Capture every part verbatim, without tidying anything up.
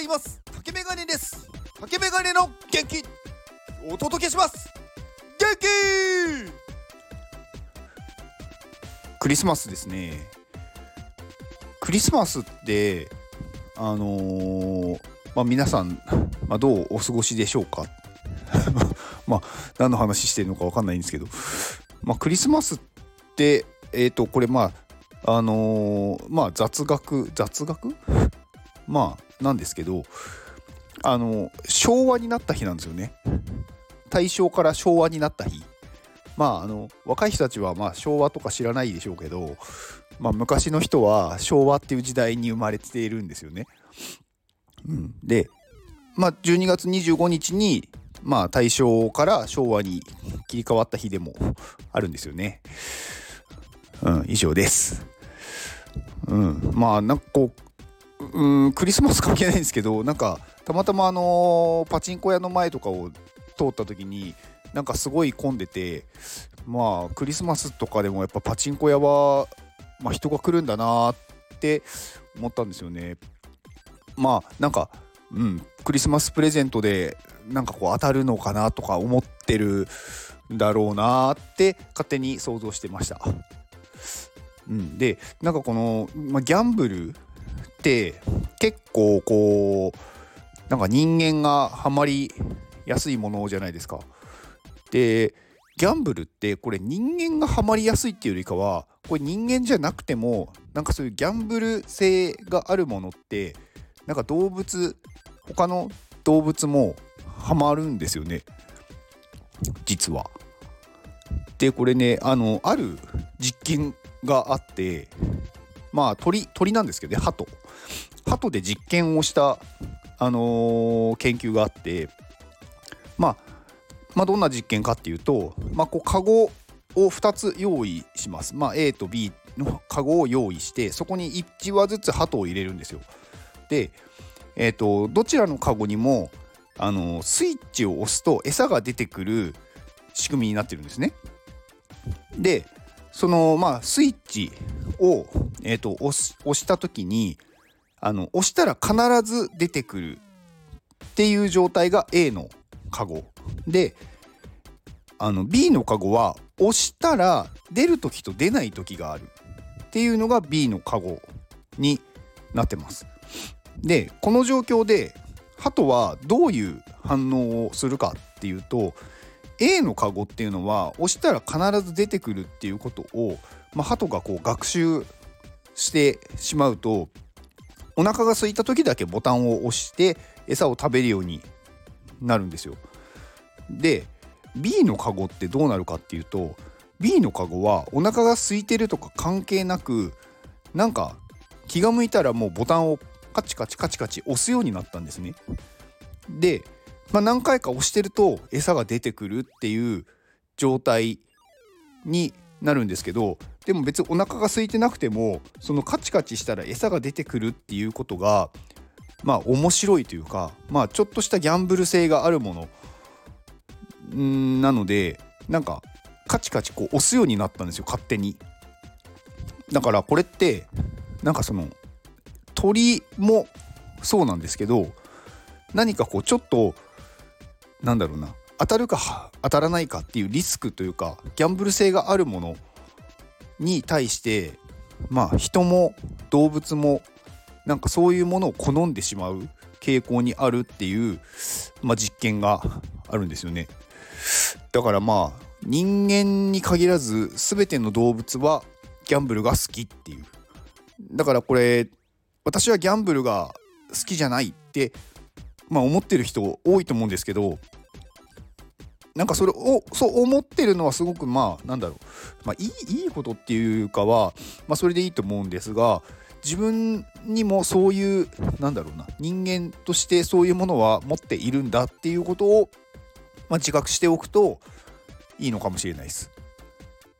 ざいます。竹メガネです。竹メガネの元気お届けします。元気クリスマスですね。クリスマスってあのーまあ、皆さん、まあ、どうお過ごしでしょうかまあ何の話してるのか分かんないんですけど、まあ、クリスマスってえっとこれまああのー、まあ雑学雑学まあなんですけど、あの昭和になった日なんですよね。大正から昭和になった日。まああの若い人たちはまあ昭和とか知らないでしょうけど、まあ、昔の人は昭和っていう時代に生まれているんですよね。うん、で、まあ、じゅうにがつにじゅうごにちに、まあ、大正から昭和に切り替わった日でもあるんですよね。うん、以上です。うん、まあなんかこう、うん、クリスマス関係ないんですけど、なんかたまたまあのー、パチンコ屋の前とかを通った時になんかすごい混んでて、まあクリスマスとかでもやっぱパチンコ屋は、まあ、人が来るんだなって思ったんですよね。まあなんか、うん、クリスマスプレゼントでなんかこう当たるのかなとか思ってるんだろうなって勝手に想像してました。うん、でなんかこの、まあ、ギャンブルって結構こうなんか人間がハマりやすいものじゃないですか。でギャンブルってこれ人間がハマりやすいっていうよりかはこれ人間じゃなくてもなんかそういうギャンブル性があるものってなんか動物他の動物もハマるんですよね実は。でこれねあのある実験があって、まあ鳥鳥なんですけどね、ハトハトで実験をしたあのー、研究があって、まあ、まあどんな実験かっていうと、まあこうカゴをふたつ用意します。まあ A と B のカゴを用意してそこにいちわずつハトを入れるんですよ。で、えーと、どちらのカゴにもあのスイッチを押すと餌が出てくる仕組みになってるんですね。でそのまあスイッチを、えーと、押し、押した時にあの押したら必ず出てくるっていう状態が A のカゴで、あの B のカゴは押したら出る時と出ない時があるっていうのが B のカゴになってます。でこの状況でハトはどういう反応をするかっていうと、 A のカゴっていうのは押したら必ず出てくるっていうことを、まあ、ハトがこう学習してしまうとお腹が空いた時だけボタンを押して餌を食べるようになるんですよ。で B のカゴってどうなるかっていうと、 B のカゴはお腹が空いてるとか関係なくなんか気が向いたらもうボタンをカチカチカチカチ押すようになったんですね。で、まあ、何回か押してると餌が出てくるっていう状態になるんですけど、でも別にお腹が空いてなくてもそのカチカチしたら餌が出てくるっていうことがまあ面白いというか、まあちょっとしたギャンブル性があるものなので、なんかカチカチこう押すようになったんですよ勝手に。だからこれってなんかその鳥もそうなんですけど、何かこうちょっとなんだろうな、当たるか当たらないかっていうリスクというかギャンブル性があるものに対してまあ人も動物もなんかそういうものを好んでしまう傾向にあるっていう、まあ、実験があるんですよね。だからまあ人間に限らず全ての動物はギャンブルが好きっていう、だからこれ私はギャンブルが好きじゃないって、まあ、思ってる人多いと思うんですけど、なんかそれをそう思ってるのはすごくまあなんだろう、まあ、いい、いいことっていうかは、まあ、それでいいと思うんですが、自分にもそういうなんだろうな、人間としてそういうものは持っているんだっていうことを、まあ、自覚しておくといいのかもしれないです。だか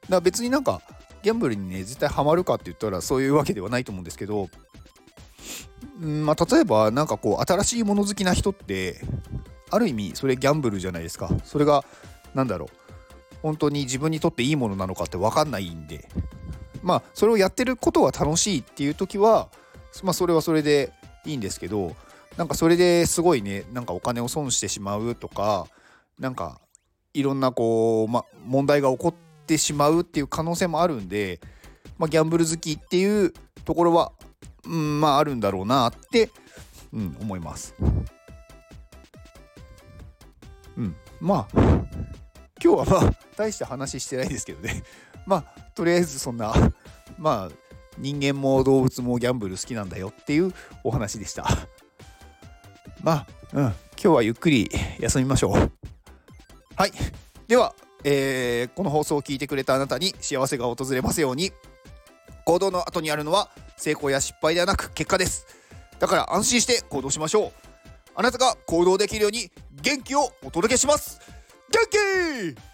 ら別になんかギャンブルにね絶対ハマるかって言ったらそういうわけではないと思うんですけど、まあ、例えばなんかこう新しいもの好きな人ってある意味それギャンブルじゃないですか。それがなんだろう、本当に自分にとっていいものなのかって分かんないんで、まあそれをやってることが楽しいっていう時はまあそれはそれでいいんですけど、なんかそれですごいね、なんかお金を損してしまうとか、なんかいろんなこう、ま、問題が起こってしまうっていう可能性もあるんで、まあ、ギャンブル好きっていうところは、うん、まああるんだろうなって、うん、思います。うん、まあ今日はまあ大した話してないですけどね。まあとりあえずそんな、まあ人間も動物もギャンブル好きなんだよっていうお話でした。まあ、うん、今日はゆっくり休みましょう。はい、では、えー、この放送を聞いてくれたあなたに幸せが訪れますように。行動の後にあるのは成功や失敗ではなく結果です。だから安心して行動しましょう。あなたが行動できるように元気をお届けします。元気！